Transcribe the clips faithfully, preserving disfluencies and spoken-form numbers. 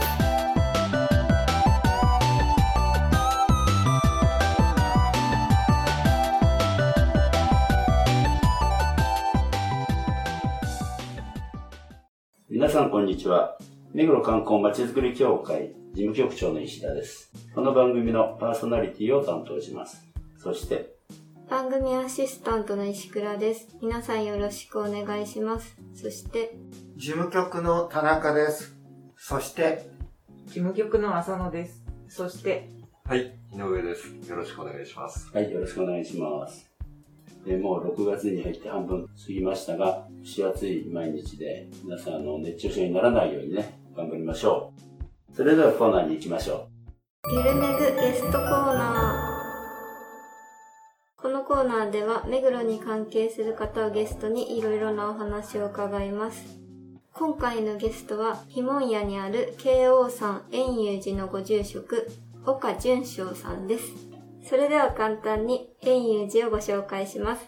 す。皆さんこんにちは。目黒観光まちづくり協会事務局長の石田です。この番組のパーソナリティを担当します。そして番組アシスタントの石倉です。皆さんよろしくお願いします。そして事務局の田中です。そして事務局の浅野です。そしてはい、井上です。よろしくお願いします。はい、よろしくお願いします。えもうろくがつに入って半分過ぎましたが、蒸し暑い毎日で皆さんあの熱中症にならないようにね、頑張りましょう。それではコーナーに行きましょう。ゆるめぐゲストコーナー。このコーナーでは目黒に関係する方をゲストにいろいろなお話を伺います。今回のゲストは碑文谷にある慶応山円融寺のご住職岡純章さんです。それでは簡単に円融寺をご紹介します。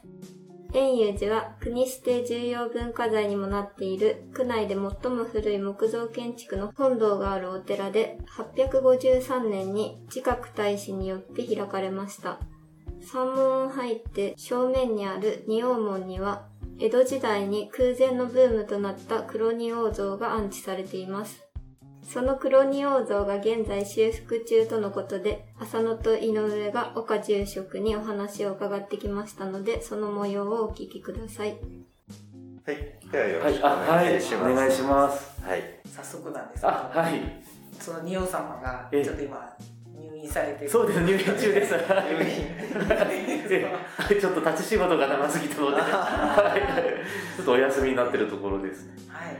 円融寺は国指定重要文化財にもなっている区内で最も古い木造建築の本堂があるお寺で、はっぴゃくごじゅうさんねんに慈覚大師によって開かれました。山門を入って正面にある仁王門には江戸時代に空前のブームとなった黒仁王像が安置されています。その黒仁王像が現在修復中とのことで、浅野と井上が岡住職にお話を伺ってきましたので、その模様をお聞きください。はい、ではよろしくお願いします。はい、はい、お願いします。はい、早速なんですけど、はい、その仁王様がちょっと今入院されてる。そうです、入院中です。入院。ちょっと立ち仕事が長すぎたので、はい、ちょっとお休みになってるところです。はい、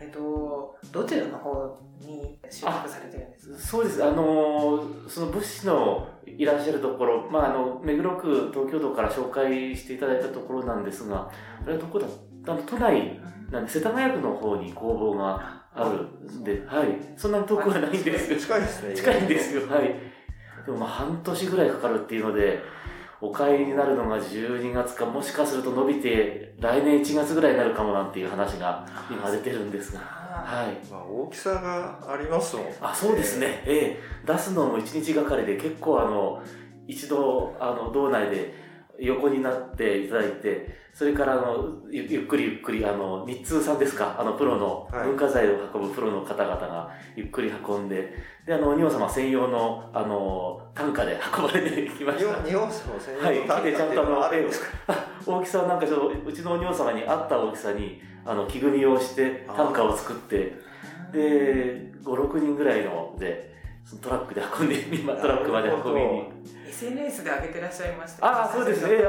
えっとどちらの方に修復されてるんですか？そうです。あのその仏師のいらっしゃるところ、まああの目黒区東京都から紹介していただいたところなんですが、あれはどこだ？都内なんで世田谷区の方に工房があるんで、はい、そんなに遠くはないんですよ。近いですね。近いんですよ。はい。でもまあ半年ぐらいかかるっていうので、お帰りになるのがじゅうにがつか、もしかすると伸びて来年いちがつぐらいになるかもなんていう話が今出てるんですが、はい。まあ、大きさがありますもんね。あ、そうですね。ええ、出すのもいちにちがかりで、結構あの一度あの道内で横になっていただいて、それからあの ゆ, ゆっくりゆっくりあの日通さんですか、あのプロの、はい、文化財を運ぶプロの方々がゆっくり運んで、であの仁王様専用のあの担架で運ばれてきました。仁王様専用の担架、はい、でちゃんとあのあれですか。大きさなんかちょっとうちの仁王様に合った大きさにあの木組みをして担架を作って、でご、ろくにんぐらいので。トラックで運んで今トラックまで運びに エスエヌエス で上げてらっしゃいました。ああ、そうですね。そ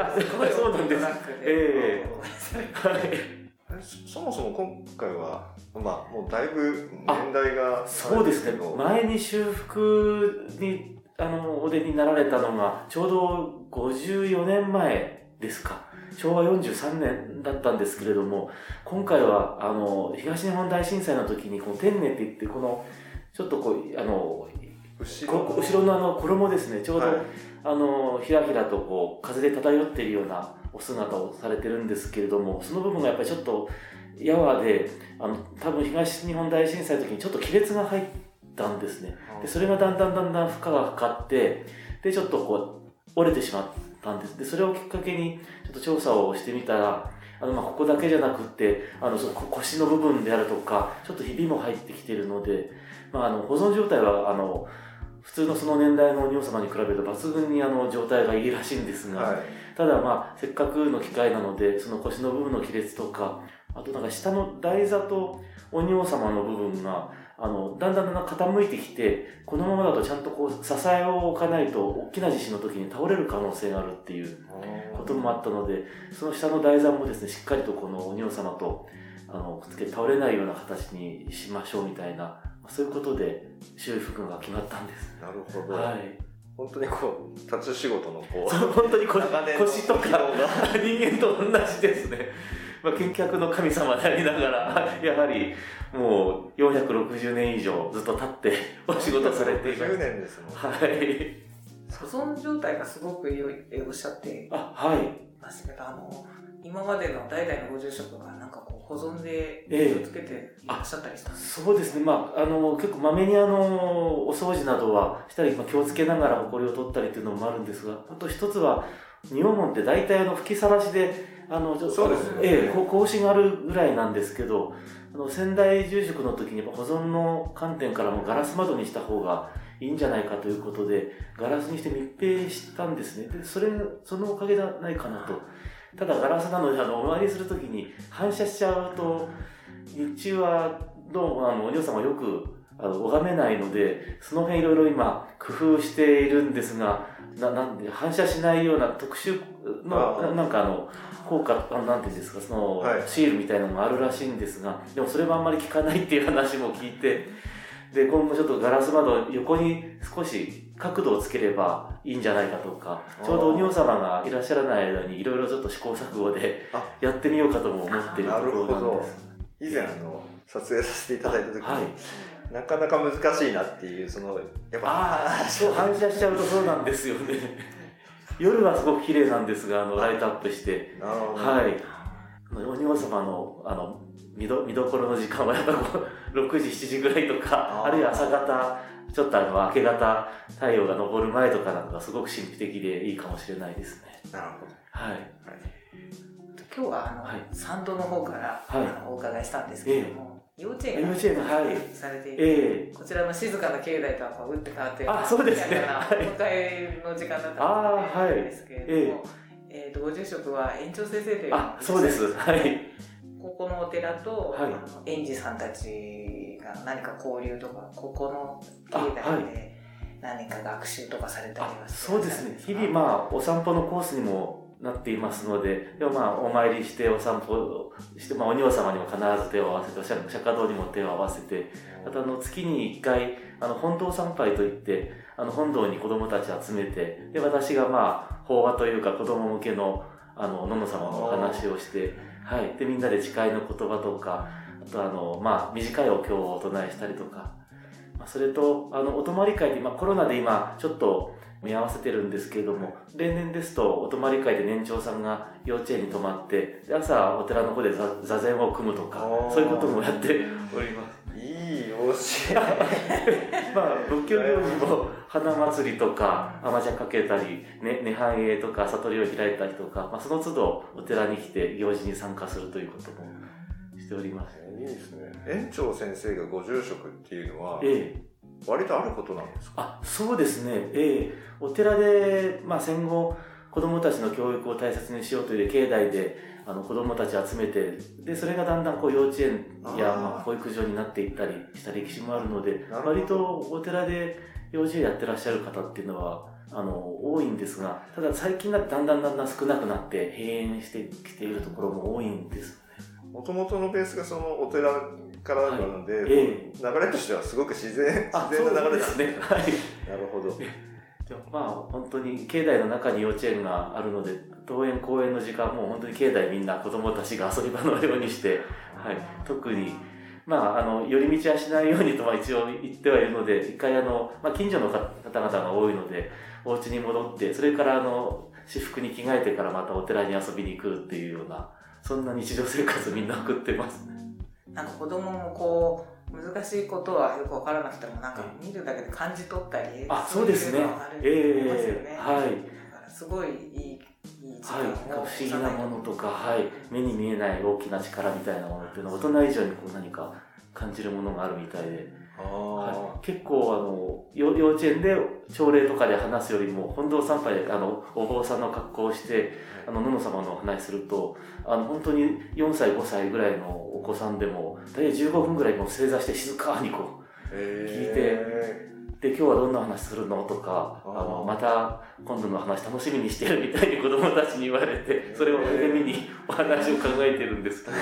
うなんです。ええ。そもそも今回はまあもうだいぶ年代がそうですね。前に修復にあのお出になられたのがちょうどごじゅうよねんまえですか。しょうわよんじゅうさんねんだったんですけれども、今回はあの東日本大震災の時にこの天寧って言ってこのちょっとこうあの後ろ の, 後ろのあの衣ですね、ちょうど、はい、あのひらひらとこう風で漂っているようなお姿をされてるんですけれども、その部分がやっぱりちょっとやわで、あの多分東日本大震災の時にちょっと亀裂が入ったんですね。でそれがだんだんだんだん負荷がかかって、でちょっとこう折れてしまったんです。でそれをきっかけにちょっと調査をしてみたら、あのまあここだけじゃなくってあのその腰の部分であるとかちょっとひびも入ってきているので、まあ、あの保存状態はあの普通のその年代の仁王様に比べると抜群にあの状態がいいらしいんですが、はい、ただまあせっかくの機会なのでその腰の部分の亀裂とか、あとなんか下の台座とお仁王様の部分があのだんだん傾いてきて、このままだとちゃんとこう支えを置かないと大きな地震の時に倒れる可能性があるっていうこともあったので、その下の台座もですね、しっかりとこのお仁王様とあのくっつけて倒れないような形にしましょうみたいな、そういうことで修復が決まったんです。なるほど、はい、本当にこう立ち仕事のこう本当にこ腰とか人間と同じですね。まあ、健脚の神様でありながらやはりもうよんひゃくろくじゅうねん以上ずっと立ってお仕事されています。よんひゃくろくじゅうねんですもん。はい。保存状態がすごく良いっておっしゃってますけど、あ、はい、あの今までの代々のご住職がなんかこう保存で気をつけていらっしゃったりしたんですか？ええ、そうですね、まあ、あの結構まめにあのお掃除などはしたり、まあ、気をつけながら埃を取ったりというのもあるんですが、あと一つは仁王門って大体あの吹きさらしであのちょっとそうですね、ええ、格子があるぐらいなんですけど、あの先代住職の時に保存の観点からもガラス窓にした方がいいんじゃないかということでガラスにして密閉したんですね。で、それそのおかげじゃないかなと。ただガラスなのであのお参りするときに反射しちゃうと日中はどうもあのお嬢さんはよくあの拝めないので、その辺いろいろ今工夫しているんですが、ななんで反射しないような特殊のなんかあの効果あのなんていうんですか、そのシールみたいなのがあるらしいんですが、でもそれはあんまり効かないっていう話も聞いて。で、今後ちょっとガラス窓横に少し角度をつければいいんじゃないかとか、ちょうどお仁王様がいらっしゃらない間にいろいろちょっと試行錯誤でやってみようかとも思っているところなんです。以前あの撮影させていただいた時に、はい、なかなか難しいなっていう、そのやっぱあそう反射しちゃうとそうなんですよね夜はすごく綺麗なんですが、あのライトアップして、なるほど、はい、お仁王様のあの見ど、見どころの時間はやっぱろくじしちじぐらいとか、 あ, あるいは朝方ちょっとあの明け方太陽が昇る前とかなのがすごく神秘的でいいかもしれないですね。なるほど、はい、はい、今日はあの、はい、参道の方から、はい、あのお伺いしたんですけれども、えー、幼稚園が、幼稚園、はい、されていて、えー、こちらの静かな境内とはこう打って変わっているみたいなお迎えの時間だったんですけれども、はい、えー、ご住職は園長先生という、あ、そうです、はい、ここのお寺と、はい、あの園児さんたちが何か交流とか、ここの境内で何か学習とかされたりはしてるんですか？そうですね、日々、まあ、お散歩のコースにもなっていますので、でもまあお参りしてお散歩して、まあ、お仁王様にも必ず手を合わせて、お釈迦堂にも手を合わせて、あとあの月にいっかいあの本堂参拝といってあの本堂に子どもたち集めて、で私がまあ法話というか子ども向けのあののの様のお話をして、はい、でみんなで誓いの言葉とか、あとあの、まあ、短いお経をお唱えしたりとか、まあ、それとあのお泊まり会で、まあ、コロナで今ちょっと見合わせてるんですけれども、例年ですとお泊まり会で年長さんが幼稚園に泊まって、で朝お寺の方で座禅を組むとか、そういうこともやっております。いい教えまあ仏教行事も花祭りとか甘茶かけたり、ね、涅槃会とか悟りを開いたりとか、まあ、その都度お寺に来て行事に参加するということもしております。いいですね。園長先生がご住職っていうのは、ええ、割とあることなんですか？あ、そうですね、ええ、お寺で、まあ、戦後子どもたちの教育を大切にしようという境内であの子どもたち集めて、でそれがだんだんこう幼稚園やまあ保育所になっていったりした歴史もあるので、割とお寺で幼児園やってらっしゃる方っていうのはあの多いんですが、ただ最近だってだんだんだんだん少なくなって閉園してきているところも多いんですよね。もともとのベースがそのお寺からなので、はい、えー、流れとしてはすごく自然、自然な流れですね。はい、なるほど。まあ本当に境内の中に幼稚園があるので、登園公園の時間も本当に境内みんな子どもたちが遊び場のようにして、はい、特に、まあ、あの寄り道はしないようにとは一応言ってはいるので、一回あの、まあ、近所の方々が多いのでお家に戻って、それからあの私服に着替えてからまたお寺に遊びに来るっていうような、そんな日常生活みんな送ってますね。なんか子どももこう難しいことはよく分からなくても、なんか見るだけで感じ取ったり、あ、そうですね、すごいいい、いい時間を、はい、不思議なものとか、はい、目に見えない大きな力みたいなものっていうのは大人以上にこう何か感じるものがあるみたいで、あ、はい、結構あの幼稚園で朝礼とかで話すよりも本堂参拝であのお坊さんの格好をしてあののの様のお話すると、あの本当によんさいごさいぐらいのお子さんでも大体じゅうごふんぐらいもう正座して静かにこう聞いて、で今日はどんな話するのとか、あのまた今度の話楽しみにしてるみたいに子どもたちに言われて、それを励みにお話を考えてるんですけど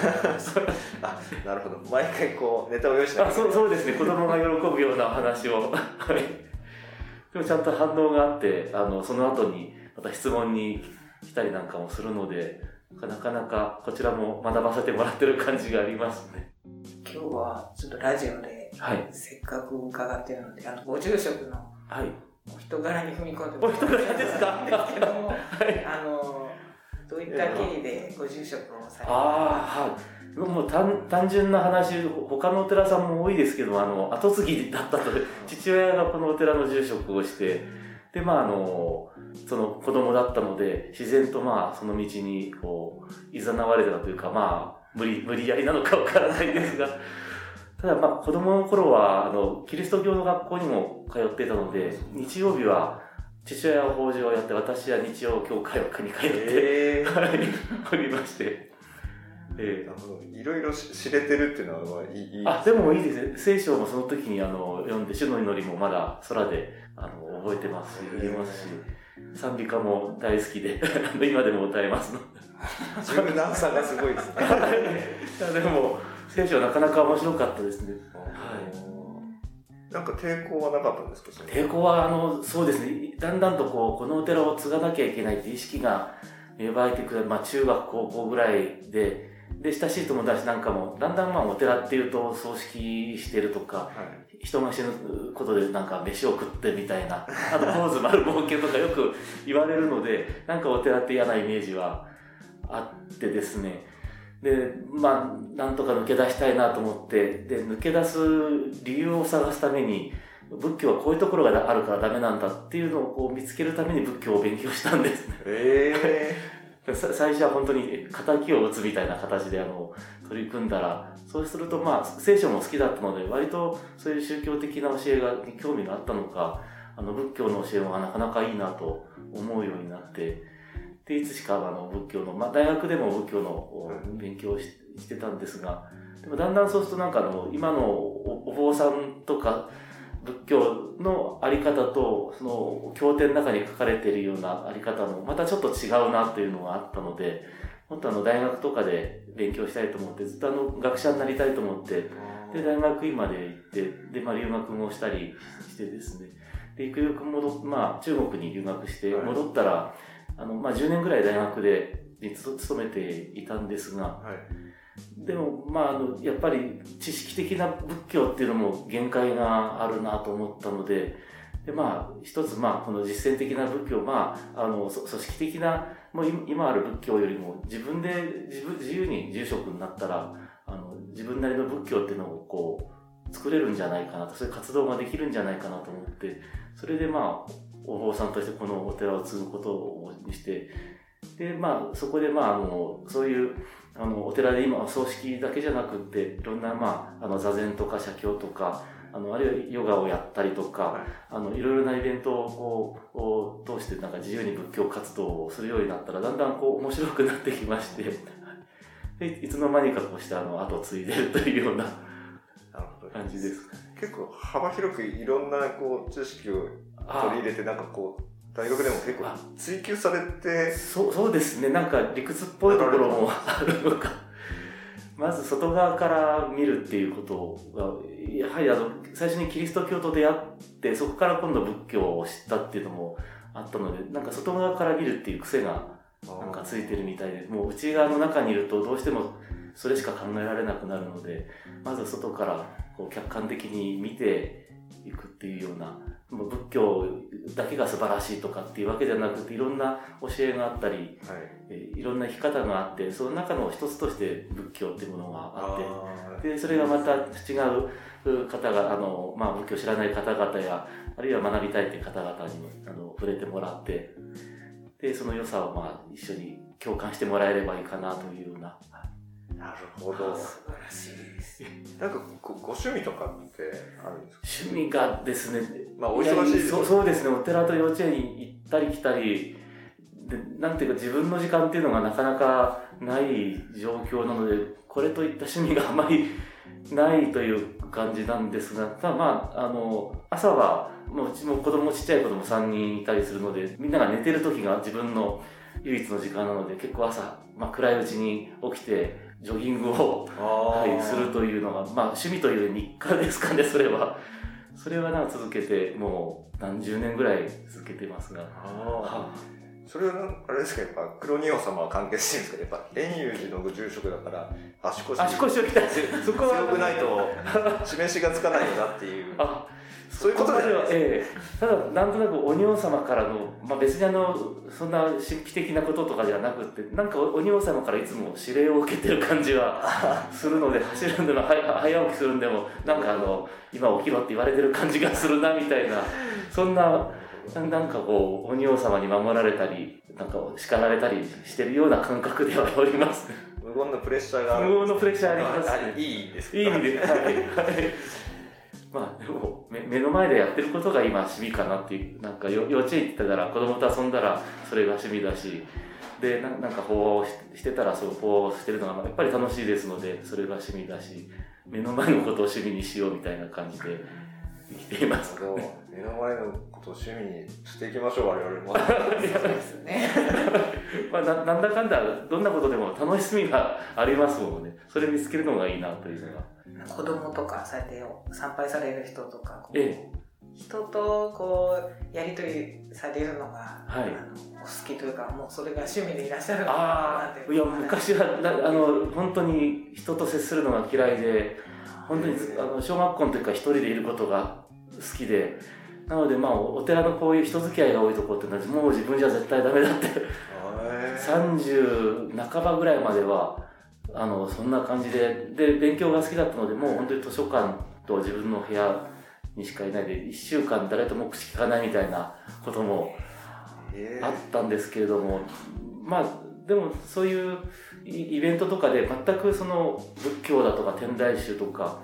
あ、なるほど、毎回こうネタを用意しなきゃいけない。あ、そう、そうですね、子どもが喜ぶようなお話を、はい、でもちゃんと反応があって、あのその後にまた質問に来たりなんかもするので、なかなかこちらも学ばせてもらってる感じがありますね。今日はちょっとラジオでせっかく伺ってるので、はい、あのご住職のお人柄に踏み込んでお人柄ですかですけども、はい、あのどういった経緯でご住職をされたのか、はい、もう 単, 単純な話、他のお寺さんも多いですけど、あの後継ぎだったと父親がこのお寺の住職をして、でまああのその子供だったので自然とまあその道にこういざなわれたというか、まあ無理無理やりなのかわからないですが、ただまあ子供の頃はあのキリスト教の学校にも通っていたので、日曜日は父親は法事をやって、私は日曜教会に通っておりまして、えー、いろいろ知れてるっていうのはいいですね。あ、でもいいですね。聖書もその時にあの読んで、主の祈りもまだ空であの覚えてますし、言えますし、賛美歌も大好きで今でも歌えますの柔軟さがすごいですねでも聖書はなかなか面白かったですね。はい、なんか抵抗はなかったんですか？抵抗はあのそうですね、だんだんとこうこのお寺を継がなきゃいけないって意識が芽生えてくる、まあ、中学高校ぐらいで、で親しい友達なんかもだんだん、まあお寺っていうと葬式してるとか、はい、人が死ぬことでなんか飯を食ってみたいな、あと坊主丸儲けとかよく言われるのでなんかお寺って嫌なイメージはあってですね、でまあなんとか抜け出したいなと思って、で抜け出す理由を探すために、仏教はこういうところがあるからダメなんだっていうのをこう見つけるために仏教を勉強したんですね。えー最初は本当に仇を打つみたいな形であの取り組んだら、そうするとまあ聖書も好きだったので、割とそういう宗教的な教えがに興味があったのか、あの仏教の教えはなかなかいいなと思うようになって、でいつしかあの仏教の、まあ、大学でも仏教の勉強を し, してたんですが、でもだんだんそうするとなんかの今の お, お坊さんとか仏教のあり方とその経典の中に書かれているようなあり方もまたちょっと違うなというのがあったので、もっとあの大学とかで勉強したいと思って、ずっとあの学者になりたいと思って、で大学院まで行って、でまあ留学もしたりしてですね、でゆくゆく戻っ、まあ、中国に留学して戻ったら、はい、あのまあ、じゅうねんぐらい大学で勤めていたんですが、はい、でも、まあ、あのやっぱり知識的な仏教っていうのも限界があるなと思ったので、で、まあ、一つ、まあ、この実践的な仏教、まあ、あの組織的なもう今ある仏教よりも自分で 自, 分自由に住職になったら、あの自分なりの仏教っていうのをこう作れるんじゃないかなと、そういう活動ができるんじゃないかなと思って、それで、まあ、お坊さんとしてこのお寺を継ぐことにして、で、まあ、そこで、まあ、あのそういうあのお寺で今は葬式だけじゃなくって、いろんな、まあ、あの座禅とか写経とか、 あのあるいはヨガをやったりとか、はい、あのいろいろなイベントをこうを通してなんか自由に仏教活動をするようになったら、だんだんこう面白くなってきましてでいつの間にかこうしてあの後継いでるというような感じです。結構幅広くいろんなこう知識を取り入れて、なんかこう大学でも結構追求されて、そ う, そうですね、なんか理屈っぽいところもあるのかまず外側から見るっていうことが、やはりあの最初にキリスト教と出会って、そこから今度仏教を知ったっていうのもあったので、なんか外側から見るっていう癖がなんかついてるみたいで、もう内側の中にいるとどうしてもそれしか考えられなくなるので、まず外からこう客観的に見ていくっていうような、もう仏教だけが素晴らしいとかっていうわけじゃなくて、いろんな教えがあったり、はい、えいろんな生き方があって、その中の一つとして仏教っていうものがあって、でそれがまた違う方があの、まあ、仏教を知らない方々や、あるいは学びたいっていう方々にあの触れてもらって、でその良さをまあ一緒に共感してもらえればいいかなというような。なるほど、素晴らしいです。なんかご趣味とかってあるんですか？趣味がですね、まあお忙しいですね。そうですね、お寺と幼稚園に行ったり来たりで、なんていうか自分の時間っていうのがなかなかない状況なので、これといった趣味があまりないという感じなんですが、ただまああの朝はもううちも子供、ちっちゃい子供さんにんいたりするので、みんなが寝てる時が自分の唯一の時間なので、結構朝、まあ、暗いうちに起きてジョギングを、はい、するというのが、まあ、趣味という日課ですかね。それはそれはな続けてもう何十年ぐらい続けてますが、あ、はあ、それはあれですか、やっぱ黒仁王様は関係してるんですけど、やっぱ蓮友寺の住職だから足腰足腰を鍛えて、そこは強くないと示しがつかないよなっていうあ、そういうことでは、ええ、ただなんとなくお仁王様からの、まあ、別にあのそんな神秘的なこととかじゃなくて、なんかお仁王様からいつも指令を受けてる感じはするので、走るんでも早起きするんでもなんかあの今起きろって言われてる感じがするなみたいな、そんな。なんかこうお仁王様に守られたり、なんか叱られたりしてるような感覚ではおります。無言のプレッシャーが無言のプレッシャーあります、ね。いいですか。いいんです。はいはい、まあでも 目, 目の前でやってることが今趣味かなっていう、なんか幼稚園行ってたら子供と遊んだらそれが趣味だし、で な, なんかこうしてたらそうこうしてるのがやっぱり楽しいですので、それが趣味だし、目の前のことを趣味にしようみたいな感じで。生きています、ね、目の前のことを趣味にしていきましょう、我々もそうですねまあ な, なんだかんだどんなことでも楽しみがありますもんね。それ見つけるのがいいなというのは、子供とかそうやって参拝される人とかこう、ええ、人とこうやり取りされるのが、はい、あのお好きというか、もうそれが趣味でいらっしゃるのかなっていう。いや昔はなあの本当に人と接するのが嫌いで、本当にあの小学校の時から一人でいることが好きで、なのでまあお寺のこういう人付き合いが多いところってのはもう自分じゃ絶対ダメだってさんじゅう半ばぐらいまではあのそんな感じで、で勉強が好きだったので、もう本当に図書館と自分の部屋にしかいないで、いっしゅうかん誰とも口利かないみたいなこともあったんですけれども、まあでもそういうイベントとかで全くその仏教だとか天台宗とか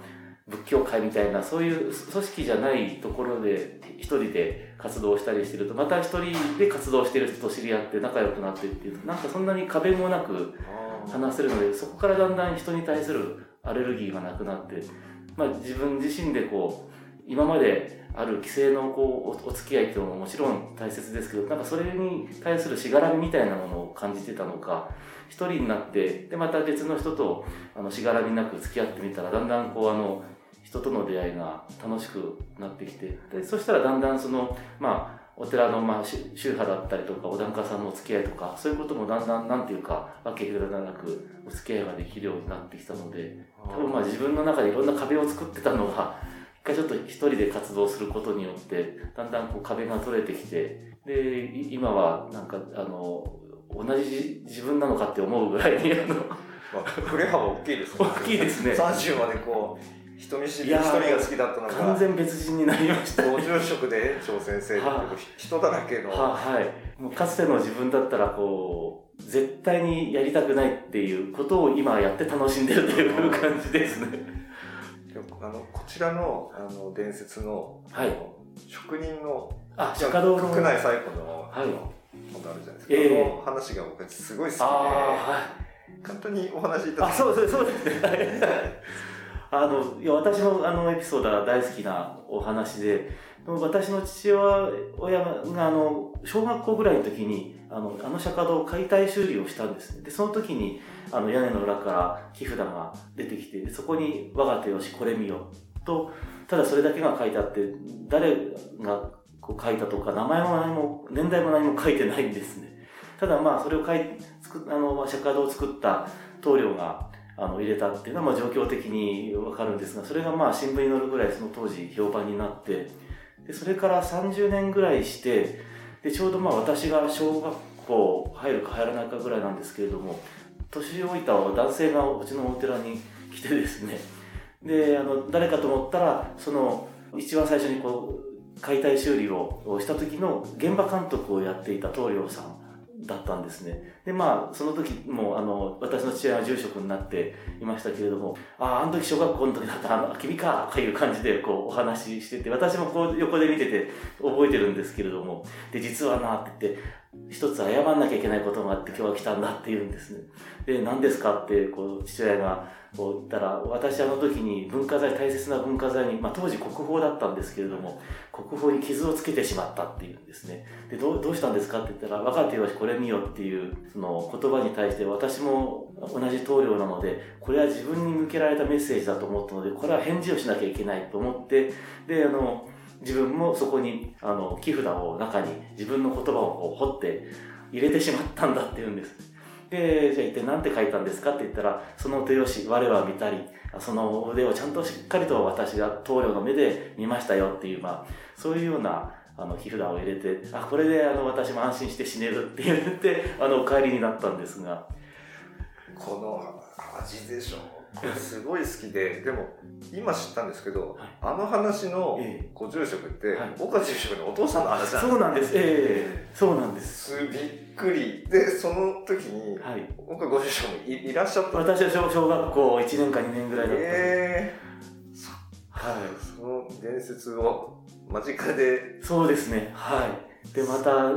仏教会みたいなそういう組織じゃないところで一人で活動したりしてると、また一人で活動してる人と知り合って仲良くなってっていう、なんかそんなに壁もなく話せるので、そこからだんだん人に対するアレルギーがなくなって、まあ自分自身でこう今まである規制のこうお付き合いっていうのももちろん大切ですけど、なんかそれに対するしがらみみたいなものを感じてたのか、一人になってでまた別の人とあのしがらみなく付き合ってみたら、だんだんこうあの人との出会いが楽しくなってきて、でそしたらだんだんそのまあお寺のまあ宗派だったりとかお檀家さんのお付き合いとか、そういうこともだんだんなんていうかわけがなくお付き合いができるようになってきたので、多分まあ自分の中でいろんな壁を作ってたのが、一回ちょっと一人で活動することによってだんだんこう壁が取れてきて、で今はなんかあの同じ自分なのかって思うぐらいにあの、まあ、振れ幅大きいですね。大きいですね。さんじゅうまでこう人見知り一人が好きだったのが完全別人になりました、ね。ご住職で園長先生って人だらけの、はあはい、もうかつての自分だったらこう絶対にやりたくないっていうことを今やって楽しんでるという感じですね。あのこちら の, あの伝説 の,、はい、の職人のあ食堂の国内最古 の,、はい、のことあるじゃないですか、えー、この話が僕すごい好きで、はい、簡単にお話いただきたい。そうですそうですねあのいや私 の, あのエピソードは大好きなお話で、私の父親があの小学校ぐらいの時にあ の, あの釈迦堂を解体修理をしたんですね。でその時にあの屋根の裏から木札が出てきて、そこに我が手よしこれ見よと、ただそれだけが書いてあって、誰がこう書いたとか名前も何も年代も何も書いてないんですね。ただまあそれを書いあの釈迦堂を作った棟梁があの入れたっていうのはまあ状況的に分かるんですが、それがまあ新聞に載るぐらいその当時評判になって、でそれからさんじゅうねんぐらいして、でちょうどまあ私が小学校入るか入らないかぐらいなんですけれども、年老いた男性がうちのお寺に来てですね、であの誰かと思ったら、その一番最初にこう解体修理をした時の現場監督をやっていた棟梁さんだったんですね。でまあその時もあの私の父親は住職になっていましたけれども、ああの時小学校の時だったあの君かという感じでこうお話ししてて、私もこう横で見てて覚えてるんですけれども、で実はなって言って一つ謝んなきゃいけないことがあって今日は来たんだって言うんですね。で何ですかってこう父親がこう言ったら、私あの時に文化財大切な文化財に、まあ、当時国宝だったんですけれども国宝に傷をつけてしまったっていうんですね。で ど, どうしたんですかって言ったら、分かってよしこれ見よっていうその言葉に対して、私も同じ棟梁なのでこれは自分に向けられたメッセージだと思ったのでこれは返事をしなきゃいけないと思って、であの自分もそこにあの木札を中に自分の言葉をこう彫って入れてしまったんだって言うんです。で、じゃあ一体何て書いたんですかって言ったら、その手よし我は見たり、その腕をちゃんとしっかりと私が棟梁の目で見ましたよっていう、まあ、そういうようなあの木札を入れて、あ、これであの私も安心して死ねるって言ってあのお帰りになったんですが、この味でしょ、これすごい好きででも今知ったんですけど、はい、あの話のご住職って、はい、岡住職のお父さんの話なんです。そうなんです、えー、そうなんです。びっくりで、その時に、はい、岡ご住職も い, いらっしゃった。私は 小, 小学校いちねんかにねんぐらいだったんです。えー、そっか、はい、その伝説を間近で。そうですね、はい。でまた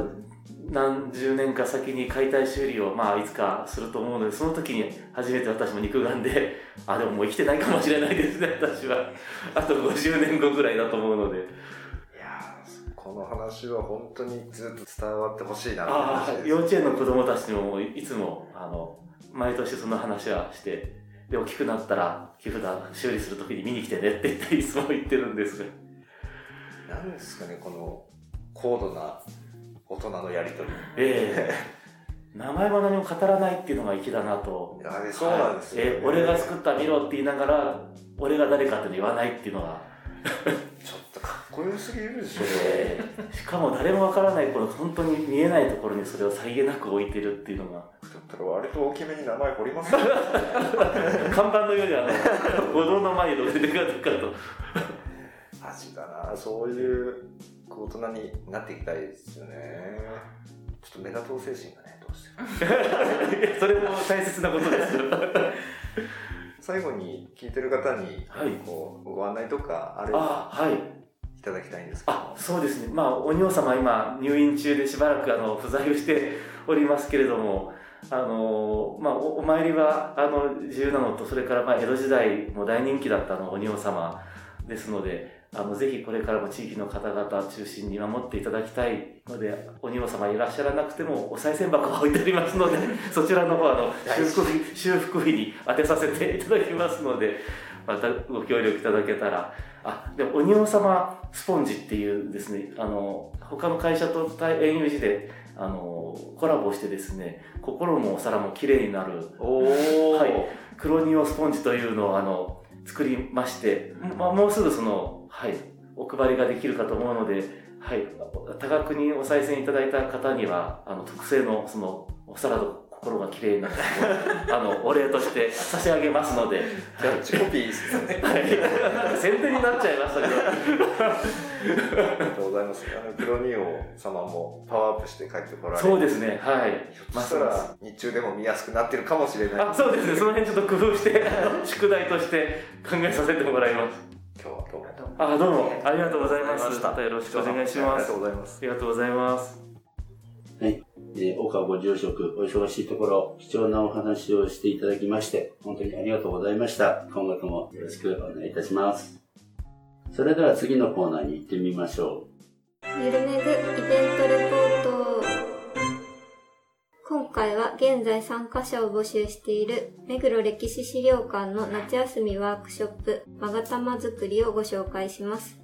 何十年か先に解体修理を、まあ、いつかすると思うので、その時に初めて私も肉眼で、あ、でももう生きてないかもしれないですね、私は。あとごじゅうねんごぐらいだと思うので。いや、この話は本当にずっと伝わってほしいな。ああ、幼稚園の子供たちにもいつもあの毎年その話はして、で大きくなったら木札修理する時に見に来てねって言っていつも言ってるんです。なんですかね、この高度な大人のやり取り。ええー、名前は何も語らないっていうのが粋だなと。あれ、そうなんですよ、ね。えー、俺が作った見ろって言いながら、俺が誰かって言わないっていうのが。ちょっとかっこよすぎるでしょ、えー。しかも誰もわからない頃、本当に見えないところにそれをさりげなく置いてるっていうのが。だったら割と大きめに名前彫りますね。看板のようにあの歩道の前に出てくるかと。味だな、そういう大人になっていきたいですよね。ちょっと目立とう精神がね、どうしてもそれも大切なことです最後に聞いてる方に、はい、こうご案内とかあればいただきたいんですけど。あ、そうですね、まあ、お仁王様今入院中でしばらくあの不在をしておりますけれども、あのまあ、お, お参りはあの自由なのと、それからまあ江戸時代も大人気だったのお仁王様ですので、あのぜひこれからも地域の方々中心に守っていただきたいので、お仁王様いらっしゃらなくてもお賽銭箱が置いてありますのでそちらの方あの修復費、修復費に当てさせていただきますので、またご協力いただけたら。あ、でもお仁王様スポンジっていうですね、あの他の会社と遠遊寺であのコラボしてですね、心もお皿もきれいになる、お、はい、黒仁王スポンジというのをあの作りまして、まあ、もうすぐその、はい、お配りができるかと思うので、はい、多額にお賽銭いただいた方にはあの特製 の, そのお皿と心がきれいなあのお礼として差し上げますのでじゃあチコピーですよね、はい、なんか宣伝になっちゃいましたけどありがとうございます。あの黒仁王様もパワーアップして帰ってこられる。そうですね、はい。そしたら日中でも見やすくなってるかもしれない。あ、そうですね、その辺ちょっと工夫して宿題として考えさせてもらいます。今日はどうもあどうもありがとうございます。またよろしくお願いします。ありがとうございます。ありがとうございます。はい、えー、岡ご住職、お忙しいところ貴重なお話をしていただきまして本当にありがとうございました。今後ともよろしくお願いいたします。それでは次のコーナーに行ってみましょう。ゆるめぐイベントレポート。今回は現在参加者を募集している目黒歴史資料館の夏休みワークショップまが玉づくりをご紹介します。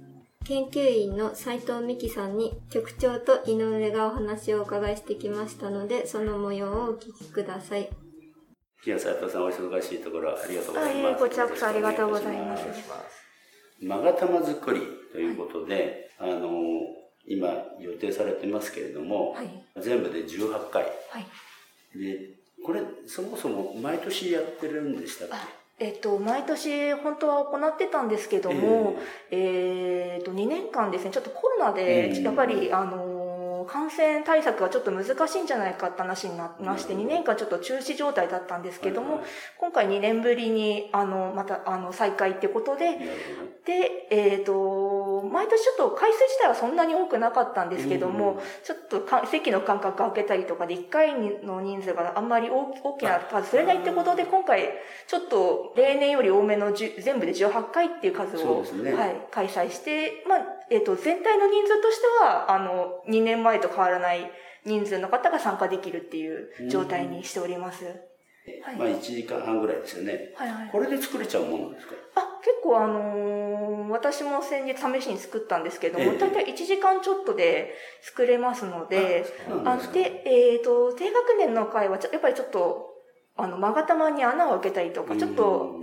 研究員の斉藤美希さんに局長と井上がお話をお伺いしてきましたので、その模様をお聞きください。斉藤さん、お忙しいところありがとうございます。こちらこそありがとうございます。まが玉づくりということで、はい、あの今予定されてますけれども、はい、全部でじゅうはちかい、はい、でこれそもそも毎年やってるんでしたっけ？えっと、毎年本当は行ってたんですけども、えーえー、っとにねんかんですね、ちょっとコロナでやっぱり、えー、あの感染対策がちょっと難しいんじゃないかって話になりまして、にねんかんちょっと中止状態だったんですけども、今回にねんぶりにあのまたあの再開ってことで、で、えー、っと毎年ちょっと回数自体はそんなに多くなかったんですけども、ちょっとか席の間隔が空けたりとかでいっかいの人数があんまり大きな数ずれないってことで、今回ちょっと例年より多めの全部でじゅうはちかいっていう数を、ね、はい、開催して、まあえー、と全体の人数としてはあのにねんまえと変わらない人数の方が参加できるっていう状態にしております。うん、はい、まあいちじかんはんぐらいですよね、はいはい、これで作れちゃうものですか？あ、結構あのー、私も先日試しに作ったんですけども、えー、大体いちじかんちょっとで作れますので、あ、そうなんですか。あで、えーと、低学年の回はやっぱりちょっとあの勾玉に穴を開けたりとかちょっと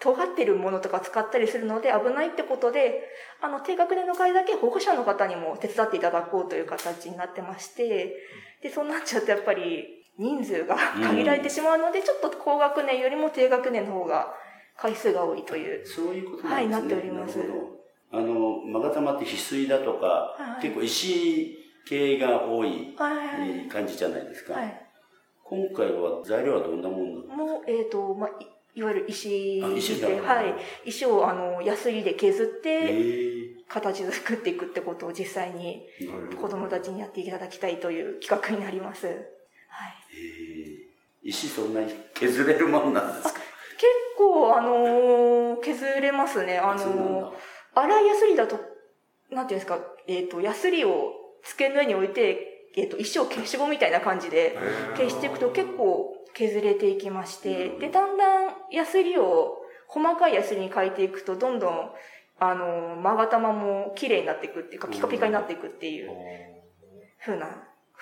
尖ってるものとか使ったりするので危ないってことで、あの低学年の会だけ保護者の方にも手伝っていただこうという形になってまして、でそうなっちゃうとやっぱり人数が限られてしまうので、ちょっと高学年よりも低学年の方が回数が多いという、そういうことなんですね。はい、なっております。なるほど。あの勾玉って翡翠だとか、はいはい、結構石系が多い感じじゃないですか、はいはいはい、今回は材料はどんなもんなんですか？もう、えーと、まあ、い, いわゆる石で、石、はい、石をあのヤスリで削って形を作っていくってことを実際に子供たちにやっていただきたいという企画になります。はい。石そんなに削れるもんなんですか？結構あのー、削れますね。あのー、粗いヤスリだとなんていうんですか、えーと、ヤスリを机の上に置いて。えっと、石を消しゴムみたいな感じで消していくと結構削れていきまして、で、だんだんヤスリを細かいヤスリに変えていくと、どんどん、あの、勾玉も綺麗になっていくっていうか、ピカピカになっていくっていう風なこ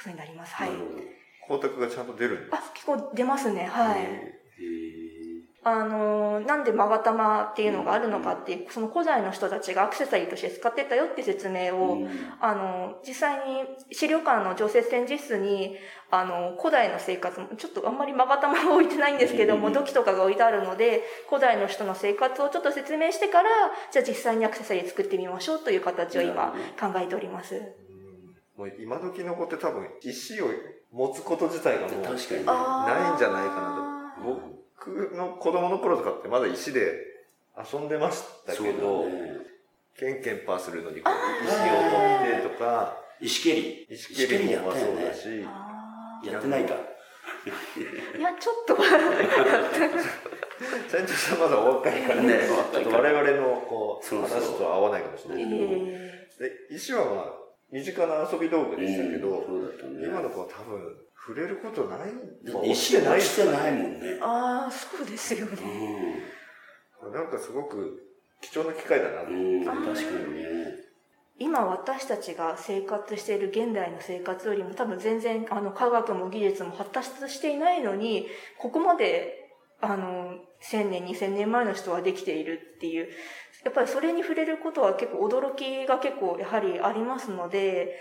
とになります。はい。光沢がちゃんと出るんですか？あ、結構出ますね。はい。あの、なんで勾玉っていうのがあるのかっていう、その古材の人たちがアクセサリーとして使ってたよって説明を、うん、あの、実際に資料館の常設展示室に、あの、古代の生活も、ちょっとあんまり勾玉は置いてないんですけども、土器とかが置いてあるので、古代の人の生活をちょっと説明してから、じゃあ実際にアクセサリー作ってみましょうという形を今考えております。うん、もう今時の子って多分、石を持つこと自体がもう、確かにないんじゃないかなと。僕の子供の頃とかってまだ石で遊んでましたけど、ね、ケンケンパーするのにこう石を取ってとか、石蹴り、石蹴りもそうだし、や, やってないか。いやちょっとちゃんとしたまだお若いからね、ちょっと我々のこうそうそう話とは合わないかもしれないけど、で石はまあ身近な遊び道具でしたけど、ね、今の子は多分。触れることない、まあ、落ちてないですからね。落ちてないもんね。ああ、そうですよね、うん。なんかすごく貴重な機会だな。うん、確かにね。今私たちが生活している現代の生活よりも多分全然あの科学も技術も発達していないのに、ここまであのせんねんにせんねんまえの人はできているっていう。やっぱりそれに触れることは結構驚きが結構やはりありますので、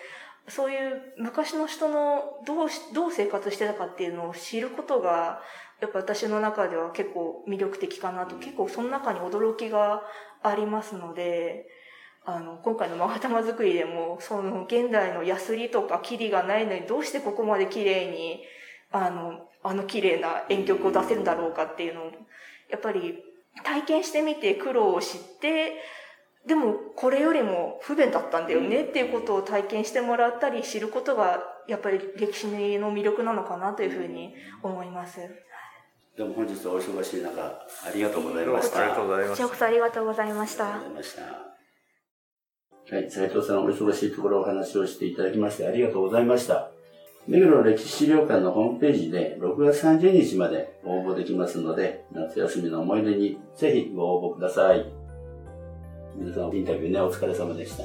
そういう昔の人のどうどう生活してたかっていうのを知ることがやっぱ私の中では結構魅力的かなと、結構その中に驚きがありますので、あの今回の勾玉作りでもその現代のヤスリとか切りがないのにどうしてここまで綺麗にあのあの綺麗な円曲を出せるんだろうかっていうのをやっぱり体験してみて苦労を知って、でもこれよりも不便だったんだよねっていうことを体験してもらったり知ることがやっぱり歴史の魅力なのかなというふうに思います。どうも本日はお忙しい中ありがとうございました。ありがとうございました。こちらこそありがとうございました。はい、斉藤さんお忙しいところお話をしていただきましてありがとうございました。目黒歴史資料館のホームページでろくがつさんじゅうにちまで応募できますので、夏休みの思い出にぜひご応募ください。皆さんインタビューね、お疲れ様でした。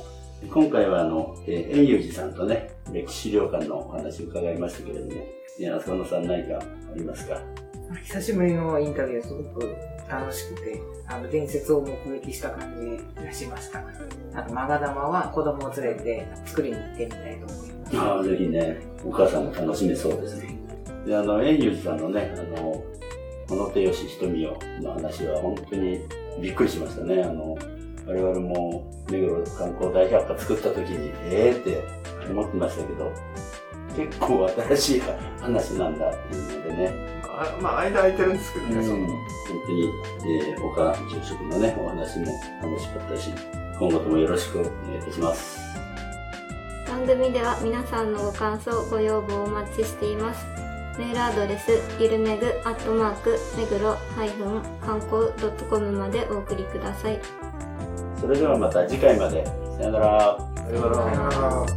今回はあの、えー、円裕二さんとね、歴史資料館のお話を伺いましたけれども、浅野さん何かありますか？久しぶりのインタビュー、すごく楽しくて、あの伝説を目撃した感じがしました。あと、勾玉は子供を連れて作りに行ってみたいと思います。ああ、ぜひね、お母さんも楽しめそうですね。で、あの円裕二さんのね、あの小野手義瞳をの話は本当にびっくりしましたね。あの我々も目黒観光大百科作った時にえーって思ってましたけど、結構新しい話なんだっていうのでね、あまあ間空いてるんですけどね、うん、その本当に、えー、他住職のねお話も楽しかったし、今後ともよろしくお願いいたします。番組では皆さんのご感想ご要望をお待ちしています。メールアドレスゆるめぐアットマーク目黒ハイフン観光ドットコムまでお送りください。それではまた次回まで。さよなら。さよなら。